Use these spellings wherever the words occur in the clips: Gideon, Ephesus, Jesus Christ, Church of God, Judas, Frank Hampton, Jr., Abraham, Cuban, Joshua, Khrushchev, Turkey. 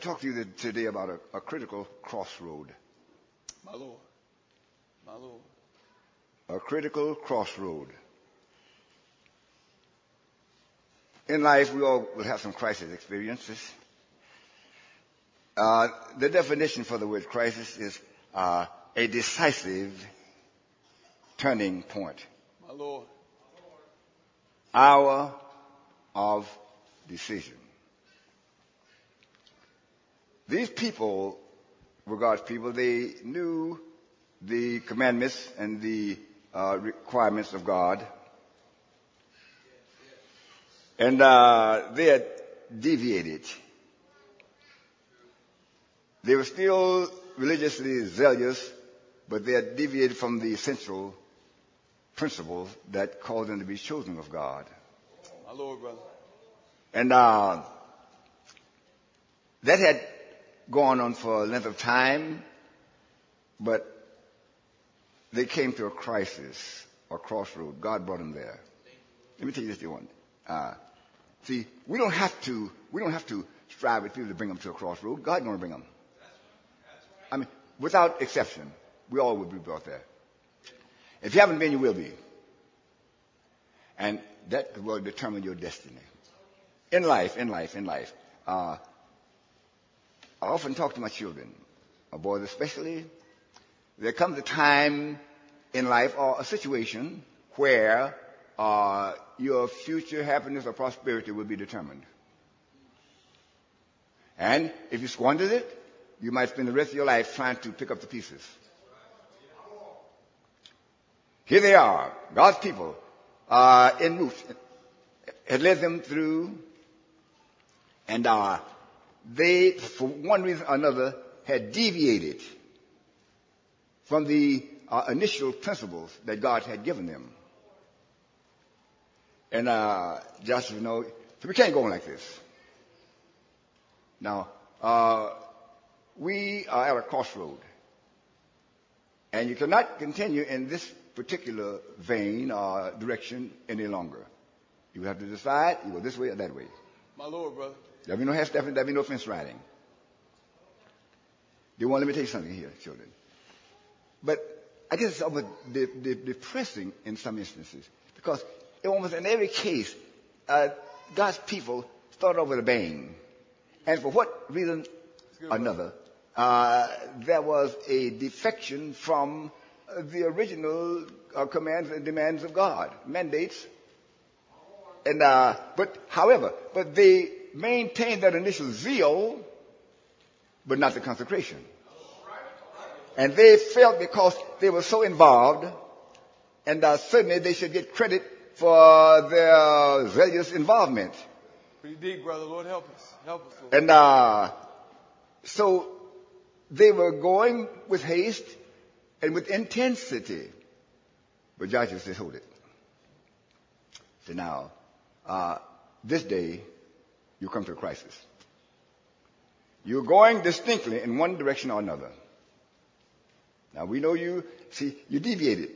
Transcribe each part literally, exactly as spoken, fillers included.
Talk to you today about a, a critical crossroad. My Lord, my Lord. A critical crossroad. In life, we all will have some crisis experiences. Uh, the definition for the word crisis is uh, a decisive turning point. My Lord. Hour of decision. These people were God's people. They knew the commandments and the uh, requirements of God. And uh, they had deviated. They were still religiously zealous, but they had deviated from the essential principles that caused them to be children of God. My Lord, brother. And uh, that had gone on for a length of time, but they came to a crisis or crossroad. God brought them there. Let me tell you this, dear one. Uh, see, we don't have to. We don't have to strive with people to bring them to a crossroad. God's going to bring them. I mean, without exception, we all will be brought there. If you haven't been, you will be, and that will determine your destiny in life. In life. In life. Uh, I often talk to my children, my boys especially. There comes a time in life or a situation where uh, your future happiness or prosperity will be determined. And if you squandered it, you might spend the rest of your life trying to pick up the pieces. Here they are, God's people, uh, en route. It led them through, and uh, they, for one reason or another, had deviated from the uh, initial principles that God had given them. And uh, Joshua, you know, we can't go on like this. Now, uh, we are at a crossroad. And you cannot continue in this particular vein or direction any longer. You have to decide, you go this way or that way. My Lord, brother. There'll be no half-stepping, there'll be no fence riding. You want, let me tell you something here, children. But I guess it's almost de- de- depressing in some instances, because almost in every case, uh, God's people started off with a bang. And for what reason or another, uh, there was a defection from uh, the original uh, commands and demands of God, mandates. And uh, but, however, but they maintained that initial zeal, but not the consecration. And they felt because they were so involved, and uh, certainly they should get credit for their zealous involvement. Pretty deep, brother. Lord, help us. Help us, Lord. And uh, so they were going with haste and with intensity. But Joshua said, hold it. So now, uh, this day, you come to a crisis. You're going distinctly in one direction or another. Now, we know you, see, you deviated.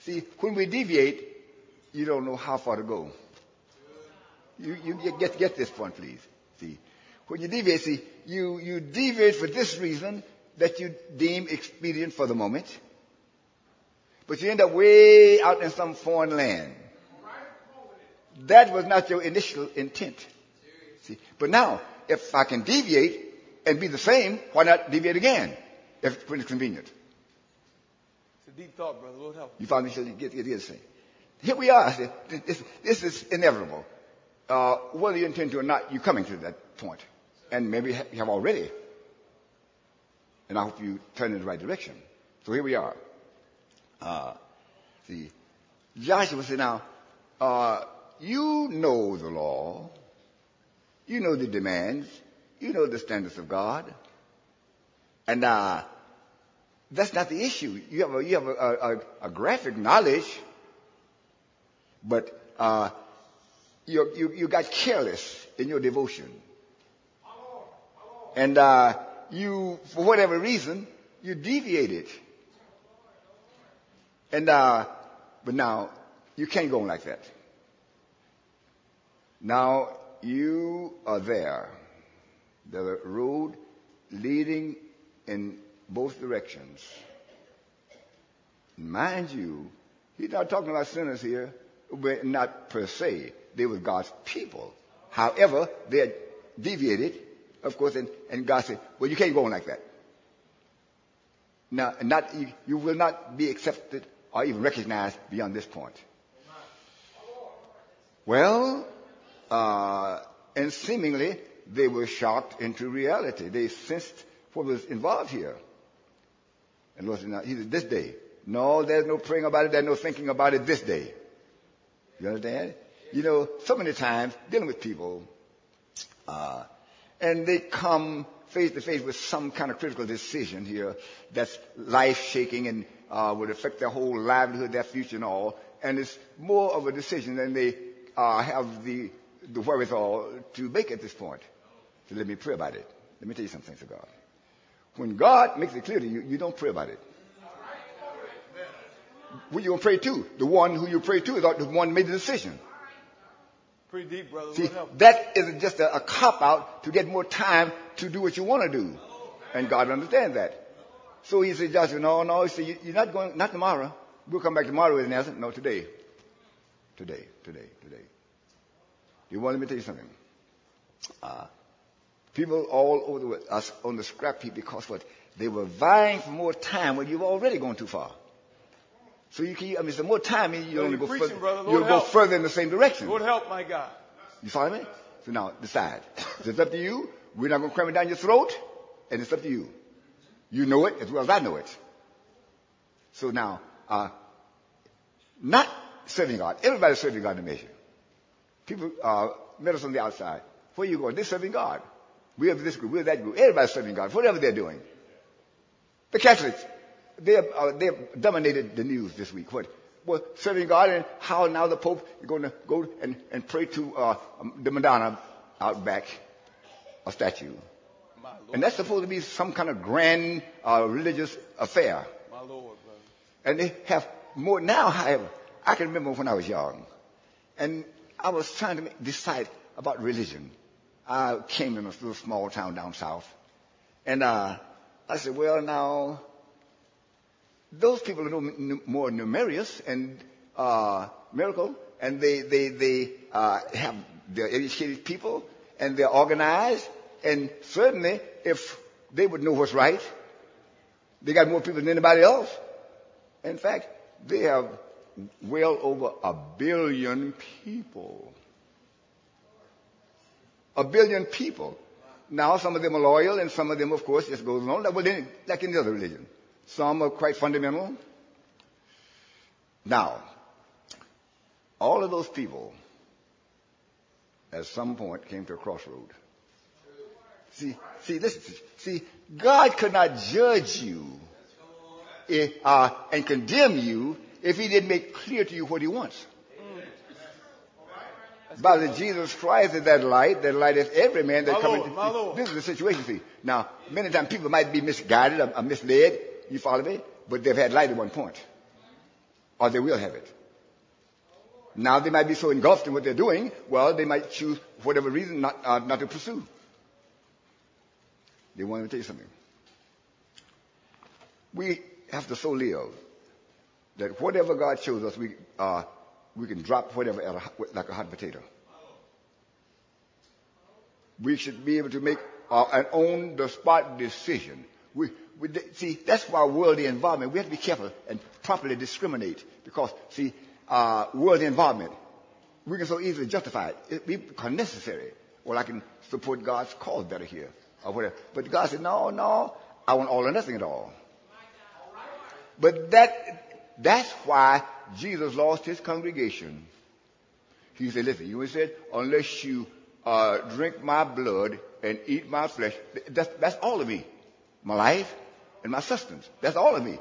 See, when we deviate, you don't know how far to go. You, you, you get, get this point, please. See, when you deviate, see, you, you deviate for this reason that you deem expedient for the moment. But you end up way out in some foreign land. That was not your initial intent. See, but now, if I can deviate and be the same, why not deviate again if, when it's convenient? It's a deep thought, brother. What help? You finally should get, get the same. Here we are. This, this is inevitable. Uh, whether you intend to or not, you're coming to that point. And maybe you have already. And I hope you turn in the right direction. So here we are. Uh, see, Joshua said, now, uh, you know the law. You know the demands. You know the standards of God. And uh, that's not the issue. You have a, you have a, a, a graphic knowledge, but uh, you, you, you got careless in your devotion. And uh, you, for whatever reason, you deviated. And uh, but now, you can't go on like that. Now, you are there. The road leading in both directions. Mind you, he's not talking about sinners here, but not per se. They were God's people. However, they had deviated, of course, and, and God said, well, you can't go on like that. Now, not, you, you will not be accepted or even recognized beyond this point. Well, Uh, and seemingly, they were shocked into reality. They sensed what was involved here. And Lord said, now, he said, this day. No, there's no praying about it. There's no thinking about it this day. You understand? You know, so many times, dealing with people, uh, and they come face to face with some kind of critical decision here that's life-shaking and uh, would affect their whole livelihood, their future and all. And it's more of a decision than they uh, have the... the wherewithal to make at this point. So let me pray about it. Let me tell you some things of God. When God makes it clear to you, you don't pray about it. Who you going to pray to? The one who you pray to is the one who made the decision. Pretty deep, brother. See, that isn't just a, a cop-out to get more time to do what you want to do. And God understands that. So he said, Joshua, no, no. He said, you're not going, not tomorrow. We'll come back tomorrow with an answer. No, today. Today, today, today. You want me to tell you something? Uh, people all over the world are on the scrap heap because what? They were vying for more time when you've already gone too far. So you can, I mean, the more time, you don't go further. Brother, you'll help. Go further in the same direction. Lord help, my God. You follow me? So now, decide. So it's up to you. We're not going to cram it down your throat, and it's up to you. You know it as well as I know it. So now, uh, not serving God. Everybody's serving God in measure. People uh, met us on the outside. Where are you going? They're serving God. We have this group. We have that group. Everybody's serving God. Whatever they're doing. The Catholics, they have, uh, they have dominated the news this week. What? Well, serving God and how now the Pope is going to go and, and pray to uh, the Madonna out back, a statue. And that's supposed to be some kind of grand uh, religious affair. My Lord, brother. And they have more now, however. I can remember when I was young. And I was trying to make, decide about religion. I came in a little small town down south. And uh, I said, well, now, those people are no, no, more numerous and uh, miracle, and they, they, they uh, have their educated people, and they're organized, and certainly if they would know what's right, they got more people than anybody else. In fact, they have well over a billion people. A billion people. Now, some of them are loyal, and some of them, of course, just goes on like any other religion. Some are quite fundamental. Now, all of those people, at some point, came to a crossroad. See, see, listen. See, God could not judge you if, uh, and condemn you if he didn't make clear to you what he wants. Mm. By the Jesus Christ is that light. That light is every man that comes into. This is the situation, see. Now, many times people might be misguided or, or misled. You follow me? But they've had light at one point. Or they will have it. Now they might be so engulfed in what they're doing, well, they might choose, for whatever reason, not, uh, not to pursue. They want to tell you something. We have to so live that whatever God shows us, we, uh, we can drop whatever at a, like a hot potato. We should be able to make uh, an on-the-spot decision. We, we, see, that's why worldly involvement, we have to be careful and properly discriminate. Because, see, uh, worldly involvement, we can so easily justify it. It becomes necessary. Well, I can support God's cause better here, or whatever. But God said, no, no, I want all or nothing at all. But that that's why Jesus lost his congregation. He said, listen, you said, unless you uh, drink my blood and eat my flesh, that's, that's all of me. My life and my sustenance. That's all of me.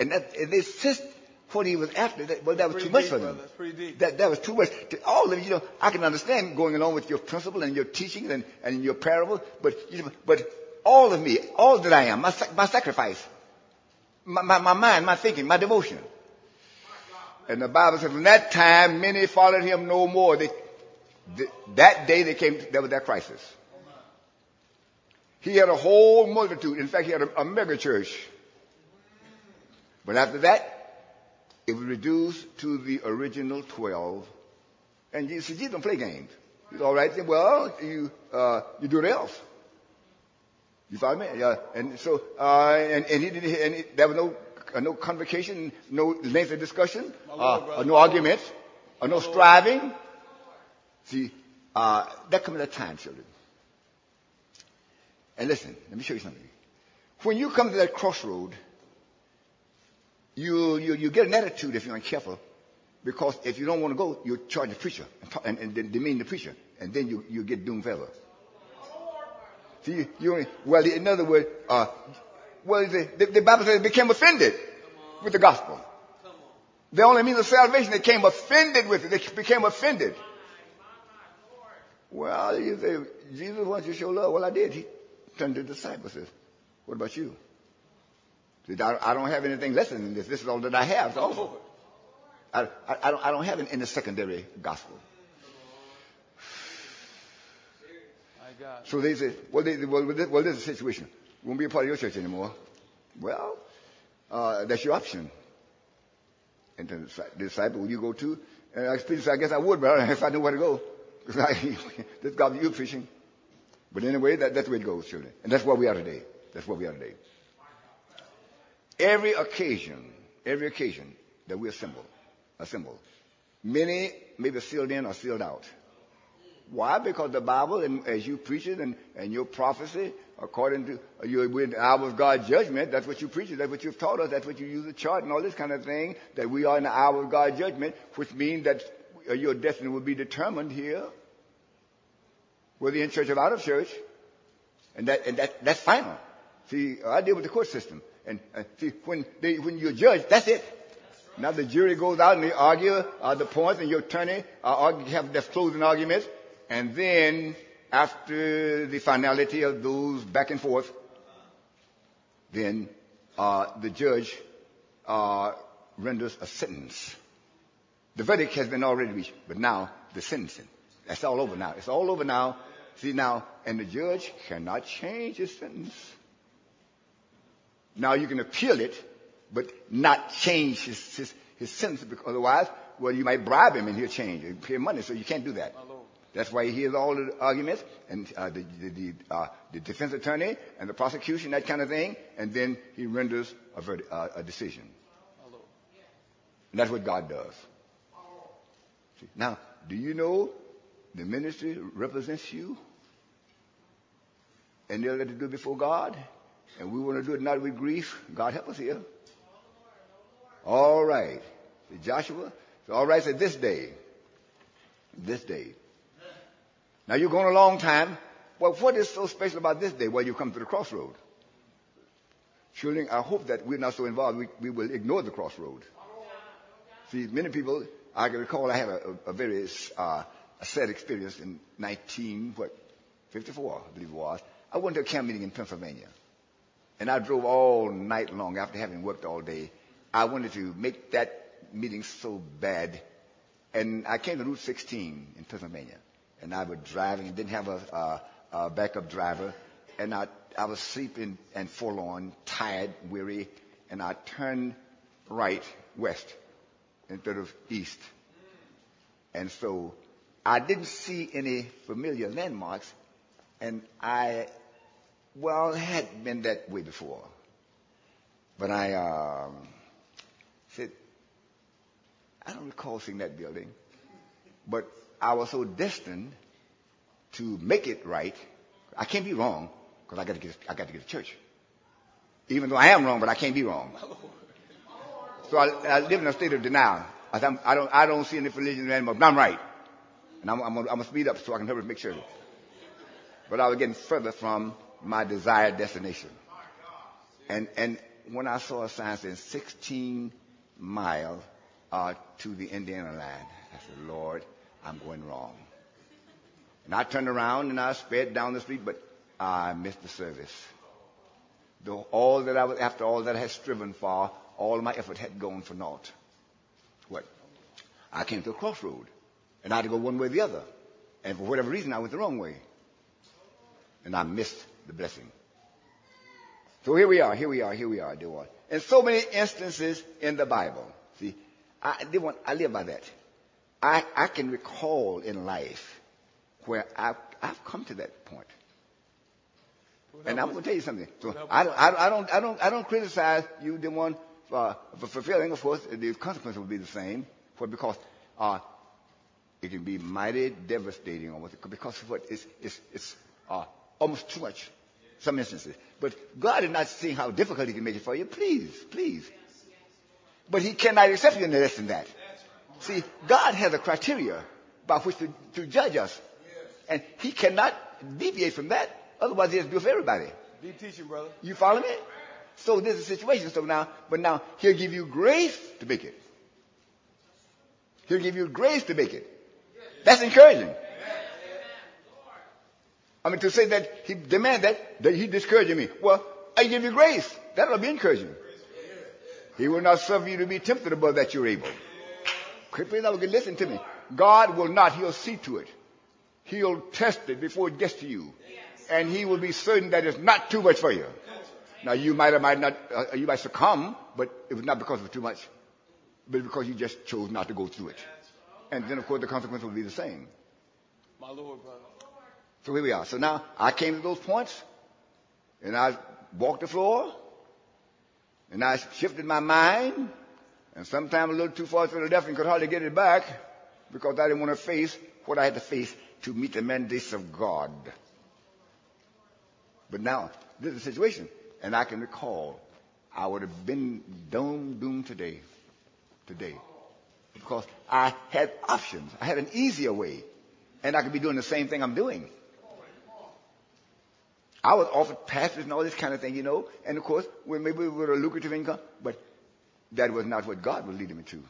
And that, and they sensed what he was after. That, well, that was too much for them. That's pretty deep. That, that was too much. All of you know, I can understand going along with your principle and your teachings and, and your parable, but you know, but all of me, all that I am, my, my sacrifice, my, my, my mind, my thinking, my devotion. And the Bible says, from that time, many followed him no more. They, they, that day they came, there was that crisis. He had a whole multitude. In fact, he had a, a mega church. But after that, it was reduced to the original twelve. And Jesus said, Jesus don't play games. He's all right. Then, well, you uh, you do it else. You follow me? Yeah. And so, uh, and, and he didn't. And it, there was no uh, no convocation, no lengthy discussion, uh, or no arguments, or no striving. See, uh, that comes at a time, children. And listen, let me show you something. When you come to that crossroad, you you, you get an attitude if you're uncareful, because if you don't want to go, you charge the preacher and, and, and demean the preacher, and then you, you get doomed forever. See, you, you well, in other words, uh, well, the, the, the Bible says they became offended with the gospel. The only means of salvation, they became offended with it. They became offended. Well, you say, Jesus wants you to show love. Well, I did. He turned to the disciples and says, what about you? Said, I, I don't have anything less than this. This is all that I have. So I, I, I, don't, I don't have an, any secondary gospel. So they said, well, they, well, this, well, this is the situation. We won't be a part of your church anymore. Well, uh, that's your option. And then the disciple, will you go too? And I said, I guess I would, but I don't know if I knew where to go. This God you're preaching. But anyway, that, that's the way it goes, children. And that's where we are today. That's where we are today. Every occasion, every occasion that we assemble, assemble, many may be sealed in or sealed out. Why? Because the Bible, and as you preach it, and, and your prophecy, according to your hour of God's judgment, that's what you preach, that's what you've taught us, that's what you use the chart and all this kind of thing, that we are in the hour of God's judgment, which means that your destiny will be determined here, whether in church or out of church, and that and that that's final. See, I deal with the court system, and uh, see when they when you're judged, that's it. That's right. Now the jury goes out and they argue uh, the points, and your attorney uh, argue, have their closing arguments, and then after the finality of those back and forth, then uh, the judge uh, renders a sentence. The verdict has been already reached, but now the sentencing. That's all over now. It's all over now. See now, and the judge cannot change his sentence. Now you can appeal it, but not change his, his, his sentence, because otherwise, well, you might bribe him and he'll change. He'll pay money, so you can't do that. That's why he hears all the arguments, and uh, the, the, the, uh, the defense attorney, and the prosecution, that kind of thing, and then he renders a, verdi- uh, a decision. And that's what God does. Now, do you know the ministry represents you? And they're going to do it before God? And we want to do it not with grief. God help us here. All right. So Joshua, so all right, so this day, this day. Now, you're going a long time. Well, what is so special about this day? Well, you come to the crossroad. Children, I hope that we're not so involved. We, we will ignore the crossroad. See, many people... I can recall I had a, a, a very uh, a sad experience in nineteen, what, fifty-four, I believe it was. I went to a camp meeting in Pennsylvania, and I drove all night long after having worked all day. I wanted to make that meeting so bad, and I came to Route sixteen in Pennsylvania, and I was driving and didn't have a, a, a backup driver, and I, I was sleeping and forlorn, tired, weary, and I turned right west instead of east. And so I didn't see any familiar landmarks, and I, well, had been that way before. But I um, said, I don't recall seeing that building, but I was so destined to make it right. I can't be wrong, because I got to get, I got to get to church. Even though I am wrong, but I can't be wrong. So I, I live in a state of denial. I, I don't, I don't see any religion anymore, but I'm right. And I'm, I'm, I'm going to speed up so I can help make sure. But I was getting further from my desired destination. And, and when I saw a sign saying sixteen miles uh, to the Indiana line, I said, Lord, I'm going wrong. And I turned around and I sped down the street, but I missed the service. Though all that I was, after all that I had striven for, all my effort had gone for naught. What? I came to a crossroad, and I had to go one way or the other. And for whatever reason, I went the wrong way. And I missed the blessing. So here we are, here we are, here we are, dear one. In so many instances in the Bible. See, I, dear one, I live by that. I, I can recall in life where I've, I've come to that point. And I'm going to tell you something. So I don't, I don't, I don't, I don't criticize you, the one, uh, for, for failing. Of course, the consequence will be the same. For because uh, it can be mighty devastating, almost, because of what it's, it's, it's uh, almost too much. Some instances, but God is not seeing how difficult He can make it for you. Please, please. But He cannot accept you in less than that. See, God has a criteria by which to, to judge us, and He cannot deviate from that. Otherwise, it's good for everybody. Be teaching, brother. You follow me? So this is the situation. So now, but now He'll give you grace to make it. He'll give you grace to make it. That's encouraging. I mean, to say that He demand that, that He discouraging me. Well, I give you grace. That'll be encouraging. He will not suffer you to be tempted above that you're able. Please listen to me. God will not. He'll see to it. He'll test it before it gets to you. And He will be certain that it's not too much for you. Now, you might or might not, uh, you might succumb, but it was not because of too much, but because you just chose not to go through it. And then, of course, the consequence will be the same. My Lord, brother. So here we are. So now, I came to those points, and I walked the floor, and I shifted my mind, and sometimes a little too far to the left and could hardly get it back because I didn't want to face what I had to face to meet the mandates of God. But now, this is the situation, and I can recall I would have been doomed, doomed today, today, because I had options. I had an easier way, and I could be doing the same thing I'm doing. I was offered pastors and all this kind of thing, you know, and of course, well, maybe with a lucrative income, but that was not what God was leading me to.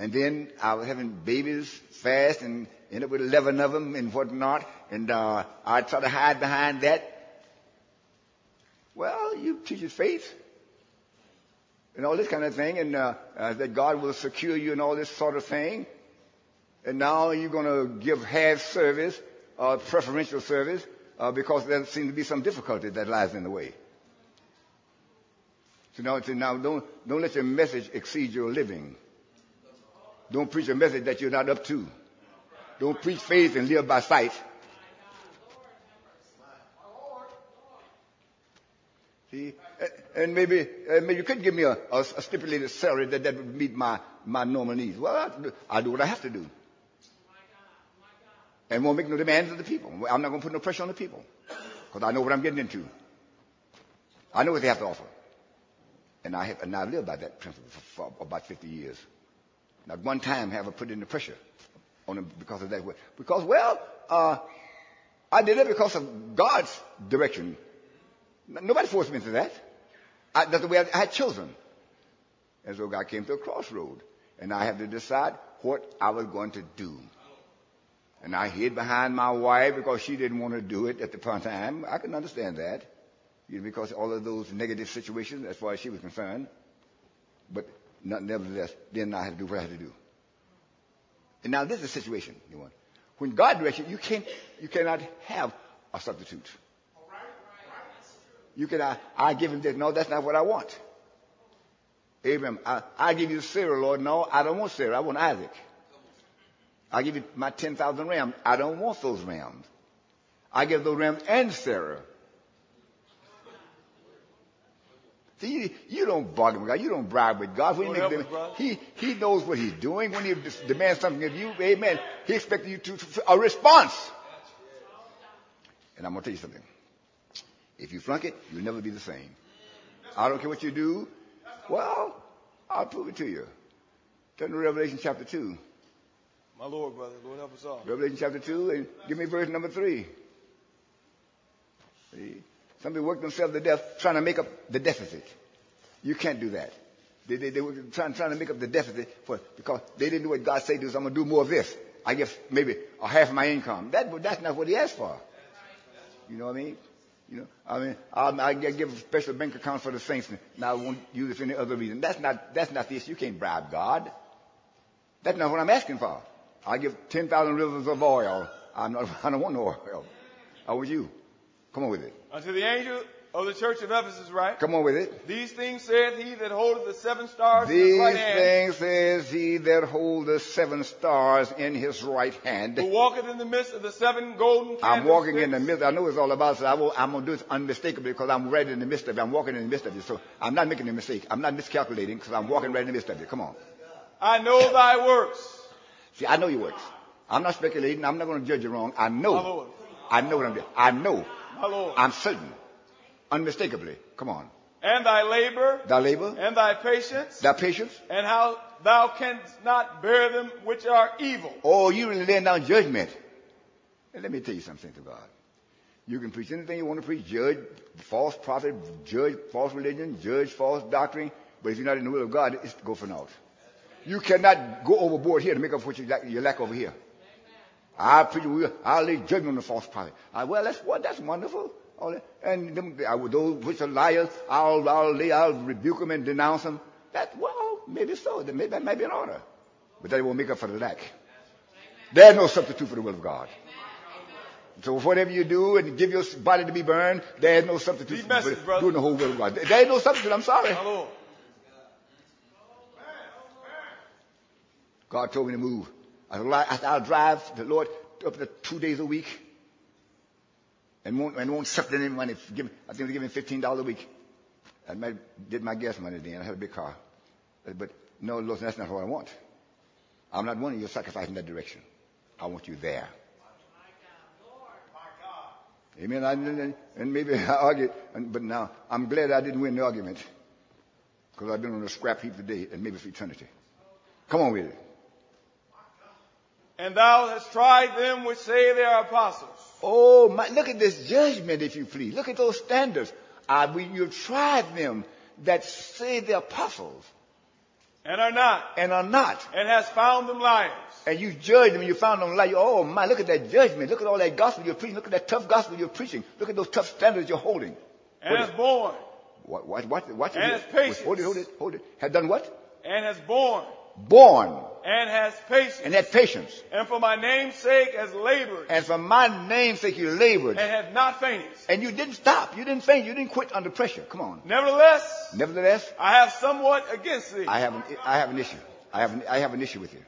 And then I was having babies fast and ended up with eleven of them and whatnot, and uh, I tried to hide behind that. Well, you teach His faith and all this kind of thing, and uh, uh, that God will secure you and all this sort of thing. And now you're going to give half service, uh, preferential service, Uh, because there seems to be some difficulty that lies in the way. So now, so now don't, don't let your message exceed your living. Don't preach a message that you're not up to. Don't preach faith and live by sight. See? And maybe, maybe you could give me a, a, a stipulated salary that, that would meet my, my normal needs. Well, I'll do what I have to do. And won't make no demands of the people. I'm not going to put no pressure on the people, because I know what I'm getting into. I know what they have to offer. And I have, and I've lived by that principle for, for about fifty years. Not one time have I put any pressure on them because of that. Because, well, uh, I did it because of God's direction. Nobody forced me into that. I, that's the way I, I had chosen. And so I came to a crossroad. And I had to decide what I was going to do. And I hid behind my wife because she didn't want to do it at the time. I can understand that, you know, because all of those negative situations, as far as she was concerned. But not, nevertheless, then I had to do what I had to do. And now this is the situation, you know. When God directs you, you can't, you cannot have a substitute. All right, all right. That's true. You cannot. I give him this. No, that's not what I want. Abraham, I, I give you Sarah, Lord. No, I don't want Sarah. I want Isaac. I give you my ten thousand rams. I don't want those rams. I give those rams and Sarah. See, you, you don't bargain with God. You don't bribe with God. When he, makes, he, he knows what he's doing. When he demands something of you, amen, he expects you to, to a response. And I'm going to tell you something. If you flunk it, you'll never be the same. I don't care what you do. Well, I'll prove it to you. Turn to Revelation chapter two. My Lord, brother, Lord help us all. Revelation chapter two, and give me verse number three. See? Somebody worked themselves to death trying to make up the deficit. You can't do that. They, they, they were trying, trying to make up the deficit for, because they didn't do what God said to us. I'm going to do more of this. I guess maybe a half of my income. That, that's not what he asked for. You know what I mean? You know, I mean, I, I give a special bank account for the saints, and now I won't use it for any other reason. That's not, that's not the issue. You can't bribe God. That's not what I'm asking for. I give ten thousand rivers of oil. I'm not, I don't want no oil. I want you. Come on with it. Unto the angel of the church of Ephesus write. Come on with it. These things saith he that holdeth the seven stars in his right hand. These things says he that holdeth seven stars in his right hand. Who walketh in the midst of the seven golden candlesticks. I'm walking in the midst. I know it's all about, so I will, I'm going to do this unmistakably because I'm right in the midst of you. I'm walking in the midst of you. So I'm not making a mistake. I'm not miscalculating because I'm walking right in the midst of you. Come on. I know thy works. See, I know your works. I'm not speculating. I'm not going to judge you wrong. I know. My Lord. I know what I'm doing. I know. My Lord. I'm certain. Unmistakably. Come on. And thy labor. Thy labor. And thy patience. Thy patience. And how thou canst not bear them which are evil. Oh, you really laying down judgment. And let me tell you something to God. You can preach anything you want to preach. Judge false prophet. Judge false religion. Judge false doctrine. But if you're not in the will of God, it's go for naught. You cannot go overboard here to make up for what you lack, you lack over here. I preach, I'll lay judgment on the false prophet. I, well, that's what that's wonderful. All that. And them, I, those which are liars, I'll, I'll lay, I'll rebuke them and denounce them. That well, maybe so. Maybe that might be in order, but that won't make up for the lack. There's no substitute for the will of God. So whatever you do and give your body to be burned, there's no substitute for message, the, doing the whole will of God. There's no substitute. I'm sorry. Hello. God told me to move. I'll, I'll drive the Lord up to two days a week and won't, and won't suck any money. Give, I think they give me fifteen dollars a week. I might, did my gas money then. I had a big car. But no, Lord, that's not what I want. I'm not wanting your sacrifice in that direction. I want you there. My God, Lord. My God. Amen. I, and maybe I argued, but now I'm glad I didn't win the argument because I've been on a scrap heap today and maybe for eternity. Come on with it. And thou hast tried them which say they are apostles. Oh, my, look at this judgment, if you please. Look at those standards. I mean, you've tried them that say they're apostles. And are not. And are not. And hast found them liars. And you judged them and you found them liars. Oh, my, look at that judgment. Look at all that gospel you're preaching. Look at that tough gospel you're preaching. Look at those tough standards you're holding. And has borne. What? What? What? What? And has patience. Hold it, hold it, hold it. Has done what? And has borne. Born. And has patience. And had patience. And for my name's sake has labored. And for my name's sake you labored. And have not fainted. And you didn't stop. You didn't faint. You didn't quit under pressure. Come on. Nevertheless. Nevertheless. I have somewhat against thee. I have an, I have an issue. I have an, I have an issue with you.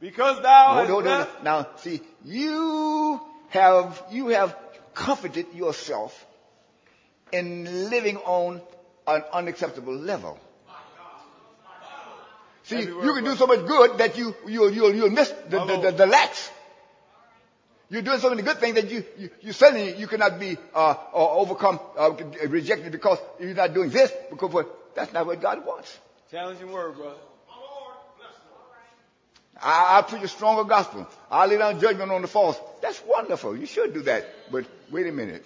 Because thou hast no, no, no, no. Now, see, you have, you have comforted yourself in living on an unacceptable level. See, everywhere you can do so much good that you, you'll, you'll, you'll miss the, the, the, the lacks. You're doing so many good things that you, you, you suddenly, you cannot be, uh, or overcome, uh, rejected because you're not doing this, because what, that's not what God wants. Challenging word, brother. I, I preach a stronger gospel. I lay down judgment on the false. That's wonderful. You should do that. But wait a minute.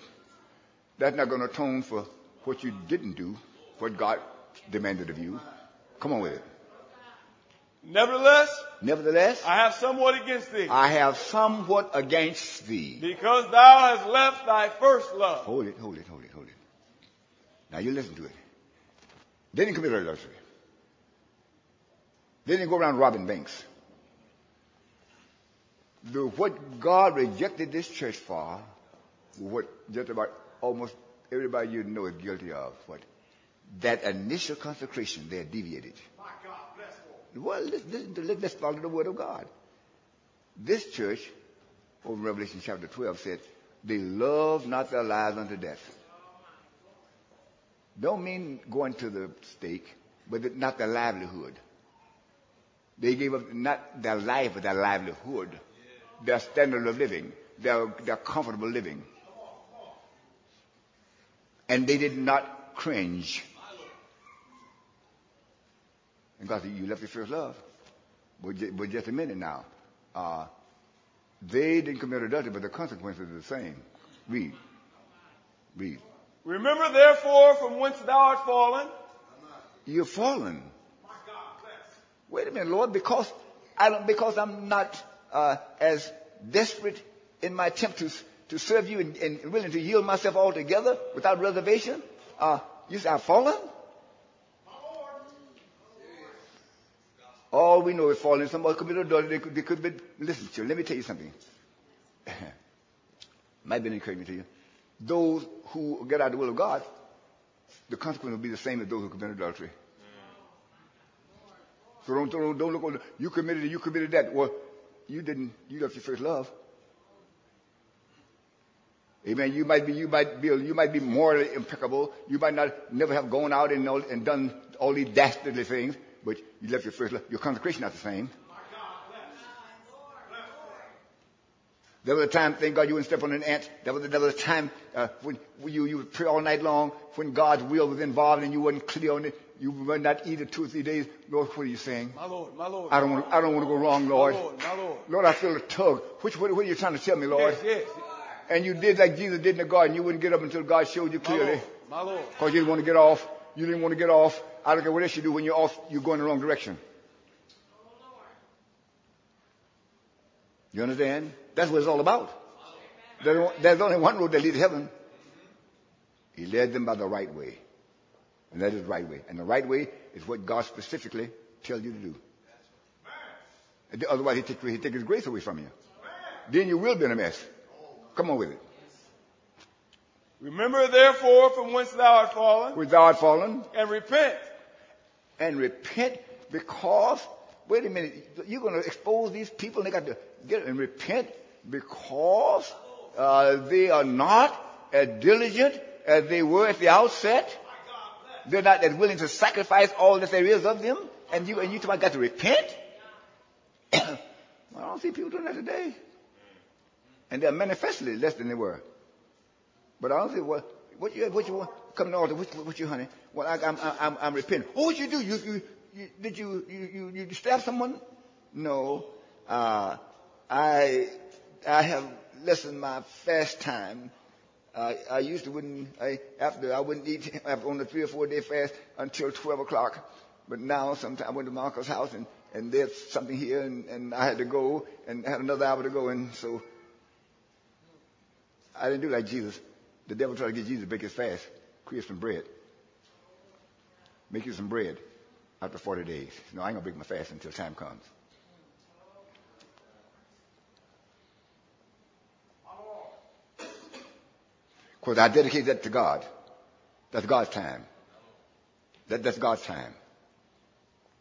That's not going to atone for what you didn't do, what God demanded of you. Come on with it. Nevertheless, Nevertheless, I have somewhat against thee. I have somewhat against thee. Because thou hast left thy first love. Hold it, hold it, hold it, hold it. Now you listen to it. They didn't commit adultery. They didn't go around robbing banks. The, what God rejected this church for, what just about almost everybody you know is guilty of, what? That initial consecration, they had deviated. My God, bless them. Well, listen, listen, let's follow the word of God. This church, over in Revelation chapter twelve, said, they love not their lives unto death. Don't mean going to the stake, but not their livelihood. They gave up not their life, but their livelihood, yeah. Their standard of living, their, their comfortable living. Come on, come on. And they did not cringe. And God said, you left your first love. But just, but just a minute now. Uh, they didn't commit adultery, but the consequences are the same. Read. Read. Remember, therefore, from whence thou art fallen. You're fallen. Wait a minute, Lord, because I don't, because I'm not uh, as desperate in my attempt to to serve you and, and willing to yield myself altogether without reservation. Uh, you say I've fallen. All we know is falling. Somebody committed adultery. They could be. Listen, to you, let me tell you something. Might be an encouragement to you. Those who get out of the will of God, the consequence will be the same as those who commit adultery. So don't, don't, don't look on, you committed, you committed that. Well, you didn't, you left your first love. Amen. You might be, you might be, you might be morally impeccable. You might not, never have gone out and, all, and done all these dastardly things, but you left your first love. Your consecration not the same. There was a time, thank God, you wouldn't step on an ant. There was, there was a time uh, when you, you would pray all night long when God's will was involved and you weren't clear on it. You would not eat it two or three days. Lord, what are you saying? My Lord, my Lord. I don't want, I don't want to go wrong, Lord. My Lord, my Lord. Lord, I feel a tug. Which, what, what are you trying to tell me, Lord? Yes, yes. And you did like Jesus did in the garden. You wouldn't get up until God showed you clearly. My Lord. Because you didn't want to get off. You didn't want to get off. I don't care what else you do. When you're off, you're going the wrong direction. You understand? That's what it's all about. There's only one road that leads to heaven. He led them by the right way. And that is the right way. And the right way is what God specifically tells you to do. And otherwise, he takes he take his grace away from you. Then you will be in a mess. Come on with it. Remember, therefore, from whence thou art fallen. Whence thou art fallen. And repent. And repent because... Wait a minute, you're going to expose these people and they got to get and repent because uh, they are not as diligent as they were at the outset. They're not as willing to sacrifice all that there is of them. And you and you got to repent? I don't see people doing that today. And they're manifestly less than they were. But I don't see what, what, you, what you want, come to altar, what, what you, honey? Well, I, I'm, I'm, I'm repenting. Oh, what you do? You, you, You, did you, you, you, you stab someone? No. Uh, I I have lessened my fast time. Uh, I used to wouldn't, I, after I wouldn't eat after on a three or four day fast until twelve o'clock. But now sometimes I went to my uncle's house and, and there's something here and, and I had to go and I had another hour to go. And so I didn't do like Jesus. The devil tried to get Jesus to break his fast. Create some bread. Make you some bread. After forty days. No, I ain't going to break my fast until time comes. Because I dedicate that to God. That's God's time. That, that's God's time.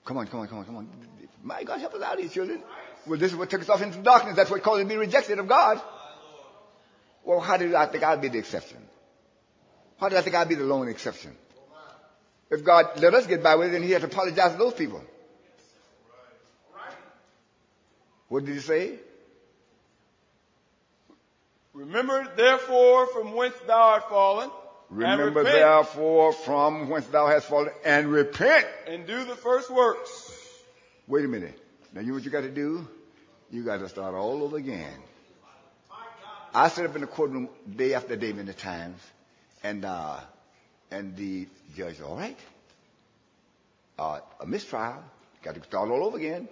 Come on, come on, come on, come on. My God, help us out, these children. Well, this is what took us off into darkness. That's what caused me to be rejected of God. Well, how did I think I'd be the exception? How did I think I'd be the lone exception? If God let us get by with it, then he had to apologize to those people. What did he say? Remember, therefore, from whence thou art fallen. Remember, therefore, from whence thou hast fallen, and repent. And do the first works. Wait a minute. Now, you know what you got to do? You got to start all over again. I sat up in the courtroom day after day many times, and... uh And the judge, all right, uh, a mistrial, Got to start all over again.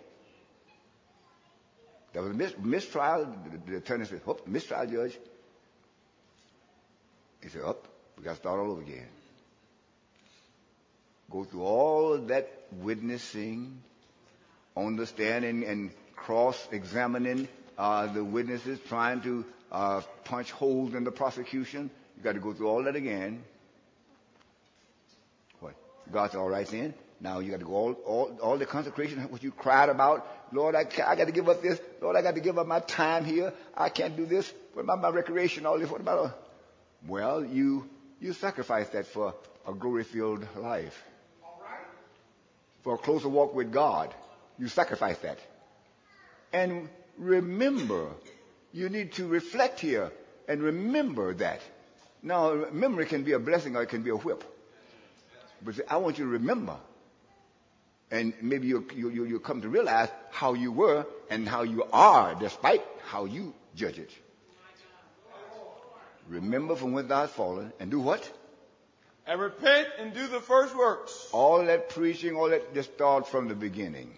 There was a mis- mistrial. The attorney said, "Whoop, mistrial, judge." He said, "Up, we got to start all over again." Go through all of that witnessing, understanding, and cross-examining uh, the witnesses, trying to uh, punch holes in the prosecution. You got to go through all that again. What? God's all right then. Now you got to go all, all, all the consecration, what you cried about. Lord, I, I got to give up this. Lord, I got to give up my time here. I can't do this. What about my recreation? All this. What about? A... Well, you you sacrifice that for a glory-filled life, all right, for a closer walk with God. You sacrifice that, and remember, you need to reflect here and remember that. Now, memory can be a blessing or it can be a whip, but I want you to remember. And maybe you'll, you'll, you'll come to realize how you were and how you are, despite how you judge it. Remember from whence thou hast fallen, and do what? And repent and do the first works. All that preaching, all that, just start from the beginning.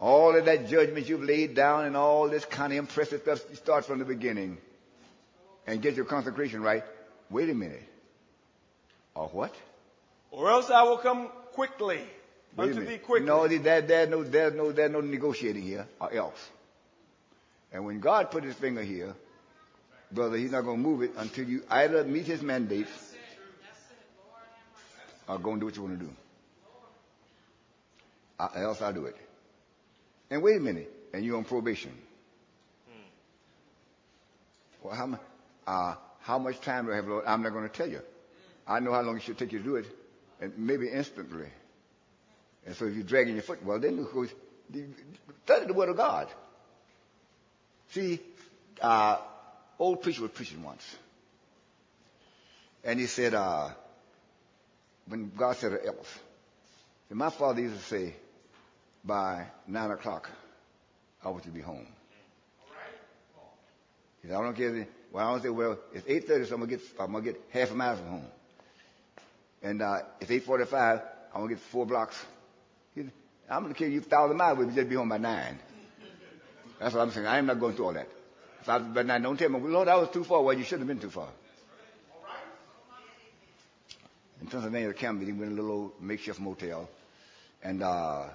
All of that judgment you've laid down and all this kind of impressive stuff, you start from the beginning and get your consecration right. Wait a minute. Or what? Or else I will come... Quickly, unto thee quickly. No, there, there's no, there's no, there's no negotiating here, or else. And when God put His finger here, brother, He's not going to move it until you either meet His mandate or go and do what you want to do. Or else I'll do it. And wait a minute, and you're on probation. Well, how, uh, how much time do I have, Lord? I'm not going to tell you. I know how long it should take you to do it. And maybe instantly. And so if you're dragging your foot, well, then, of course, study the Word of God. See, uh, old preacher was preaching once. And he said, uh, when God said or else, my father used to say, by nine o'clock, I want you to be home. He said, I don't care. Well, I don't say, well, it's eight thirty, so I'm going to get, I'm going to get half a mile from home. And uh, it's eight forty-five. I'm going to get four blocks. I'm going to carry you a thousand miles with me. Just be home by nine. That's what I'm saying. I am not going through all that. If I was by nine, don't tell me, Lord, I was too far. Well, you shouldn't have been too far. In Pennsylvania, they went in a little old makeshift motel. And uh,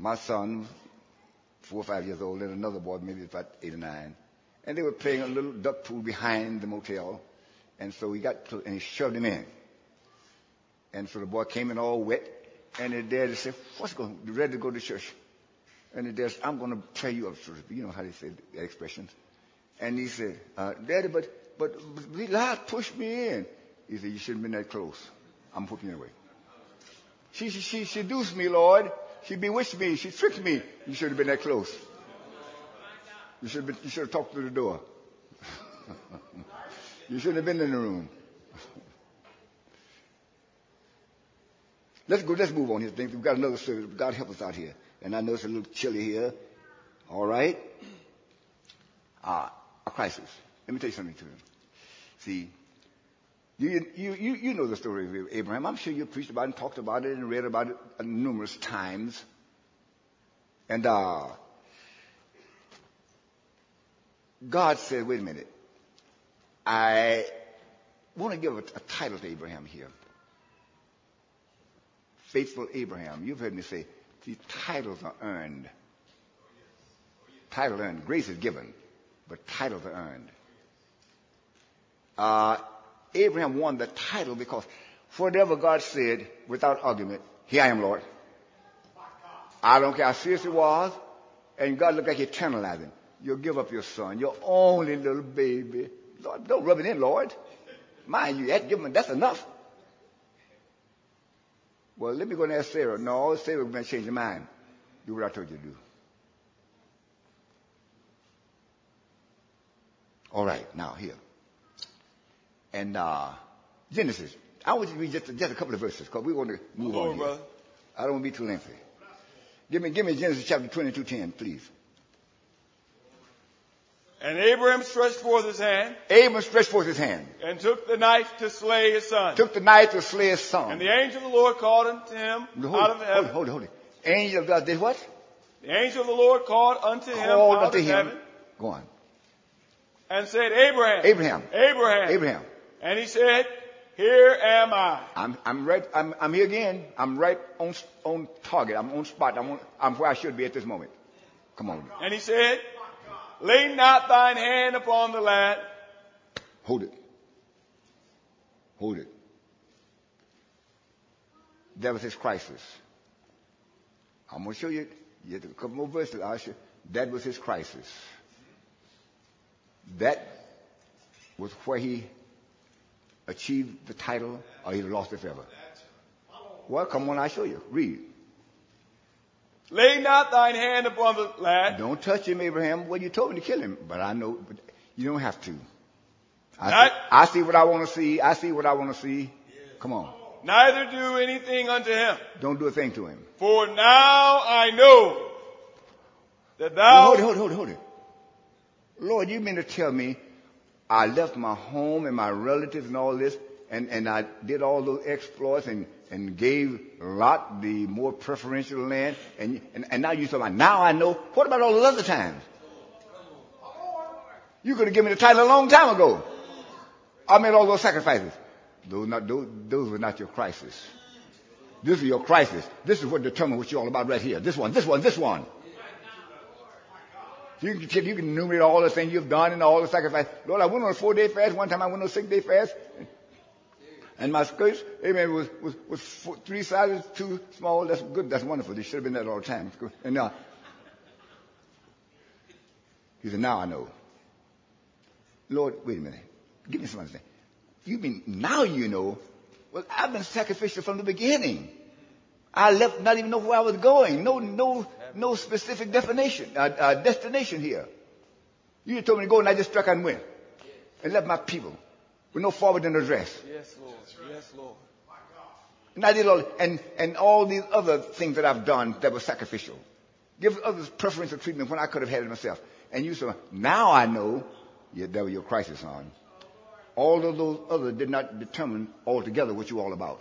my son, four or five years old, and another boy, maybe about eight or nine. And they were playing a little duck pool behind the motel. And so he got to, and he shoved him in. And so the boy came in all wet, and his daddy said, what's going on? You ready to go to church? And his dad said, I'm going to pray you up. You know how they say that expression. And he said, uh, Daddy, but, but, but he lied, pushed me in. He said, you shouldn't have been that close. I'm hooking you away. She, she, she seduced me, Lord. She bewitched me. She tricked me. You shouldn't have been that close. You should have, been, you should have talked through the door. You shouldn't have been in the room. Let's go, let's move on here. We've got another service. God help us out here. And I know it's a little chilly here. All right? Ah, a crisis. Let me tell you something to you. See, you, you, you, you know the story of Abraham. I'm sure you preached about it and talked about it and read about it numerous times. And uh, God said, wait a minute. I want to give a, a title to Abraham here. Faithful Abraham. You've heard me say, these titles are earned. Title earned. Grace is given, but titles are earned. Uh, Abraham won the title because whatever God said, without argument, here I am, Lord. I don't care how serious it was, and God looked like He tantalized him. You'll give up your son, your only little baby. Lord, don't rub it in, Lord. Mind you, that given, that's enough. Well, let me go and ask Sarah. No, Sarah's going to change her mind. Do what I told you to do. All right, now here. And uh, Genesis. I want you to read just, just a couple of verses because we want to move on here. I don't want to be too lengthy. Give me, give me Genesis chapter twenty-two, ten, please. And Abraham stretched forth his hand. Abraham stretched forth his hand. And took the knife to slay his son. Took the knife to slay his son. And the angel of the Lord called unto him hold, out of heaven. Hold it, hold it, hold it. Angel of God did what? The angel of the Lord called unto him called out unto of him. heaven. Go on. And said, Abraham. Abraham. Abraham. Abraham. And he said, Here am I. I'm, I'm right. I'm, I'm here again. I'm right on, on target. I'm on spot. I'm, on, I'm where I should be at this moment. Come on. And he said, Lay not thine hand upon the lad. Hold it. Hold it. That was his crisis. I'm going to show you, you have a couple more verses. I'll show you. That was his crisis. That was where he achieved the title, or he lost it forever. Well, come on, I'll show you. Read. Lay not thine hand upon the lad. Don't touch him, Abraham. Well, you told me to kill him, but I know but you don't have to. I, not, see, I see what I want to see. I see what I want to see. Come on. Neither do anything unto him. Don't do a thing to him. For now I know that thou... Well, hold it, hold it, hold it, hold it. Lord, you mean to tell me I left my home and my relatives and all this, and, and I did all those exploits and, and gave Lot the more preferential land, and, and, and now you tell me, now I know. What about all those other times? You could have given me the title a long time ago. I made all those sacrifices. Those, not, those, those were not your crisis. This is your crisis. This is what determines what you're all about right here. This one, this one, this one. You can, you can enumerate all the things you've done and all the sacrifices. Lord, I went on a four-day fast. One time I went on a six-day fast. And my skirts, amen, was, was, was four, three sizes too small. That's good. That's wonderful. They should have been that all the time. And now, he said, now I know. Lord, wait a minute. Give me some understanding. You mean now you know? Well, I've been sacrificial from the beginning. I left not even know where I was going. No, no, no specific definition, uh, uh, destination here. You told me to go, and I just struck and went, and left my people with no forward and address. Yes, Lord. Yes, Lord. And I did all, and and all these other things that I've done that were sacrificial, give others preferential treatment when I could have had it myself. And you said, now I know, yeah, that was your crisis, on. All of those others did not determine altogether what you were all about.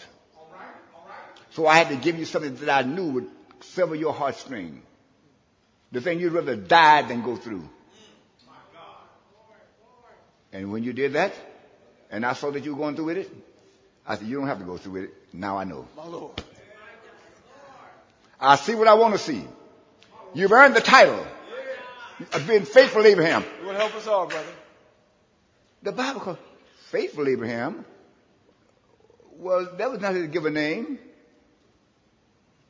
So I had to give you something that I knew would sever your heartstring. The thing you'd rather die than go through. And when you did that, and I saw that you were going through with it, I said, you don't have to go through with it. Now I know. My Lord. I see what I want to see. You've earned the title of being faithful Abraham. It will help us all, brother. The Bible calls faithful Abraham. Well, that was not to give a name.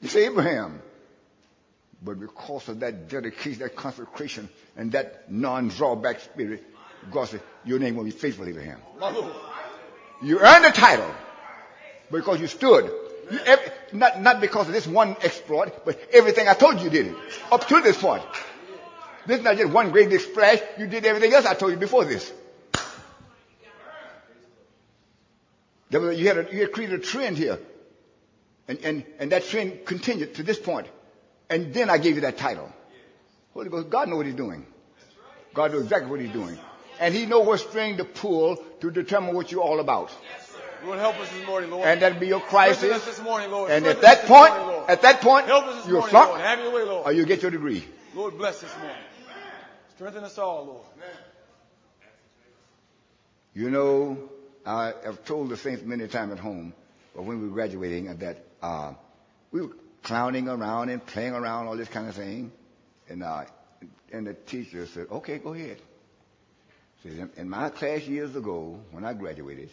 It's Abraham. But because of that dedication, that consecration, and that non-drawback spirit, God said, your name will be faithful, Abraham. You earned the title because you stood. You, every, not, not because of this one exploit, but everything I told you, you did it. Up to this point. This is not just one great splash. You did everything else I told you before this. There was a, you, had a, you had created a trend here. And, and, and that trend continued to this point. And then I gave you that title. Holy Ghost, God knows what he's doing. God knows exactly what he's doing. And he knows what string to pull to determine what you're all about. You will help us this morning, Lord. And that'll be your crisis. Us this morning, Lord. And at that point, morning, at that point, you'll flunk, or you'll get your degree. Lord, bless this morning. Strengthen us all, Lord. Amen. You know, I have told the saints many times at home, but when we were graduating, at that uh, we were clowning around and playing around, all this kind of thing, and uh, and the teacher said, "Okay, go ahead." She said, in my class years ago, when I graduated,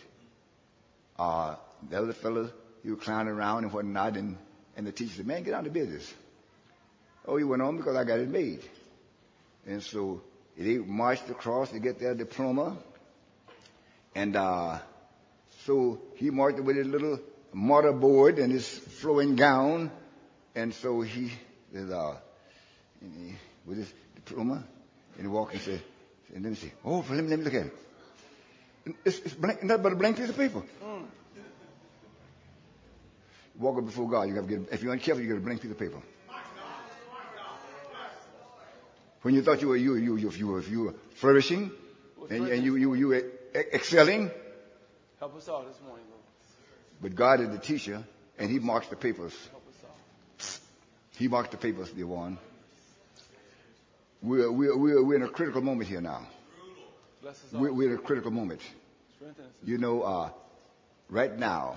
uh, there was a fellow he was clowning around and whatnot, and and the teacher said, "Man, get out of business." Oh, he went on because I got it made, and so they marched across to get their diploma, and uh, so he marched with his little mortar board and his flowing gown, and so he, with, uh, he, with his diploma, and he walked and said, and then he said, oh, let me, let me look at it. It's, it's blank, nothing but a blank piece of paper. Mm. Walk up before God, you have to get, if you're uncareful, you get a blank piece of paper. When you thought you were you you you, you, were, you were flourishing, well, and, and you you you were excelling. Help us all this morning, Lord. But God is the teacher, and He marks the papers. Help us all. He marks the papers, dear one. We're we're we're we're in a critical moment here now. Bless us all. We're, we're in a critical moment. You know, uh, right now,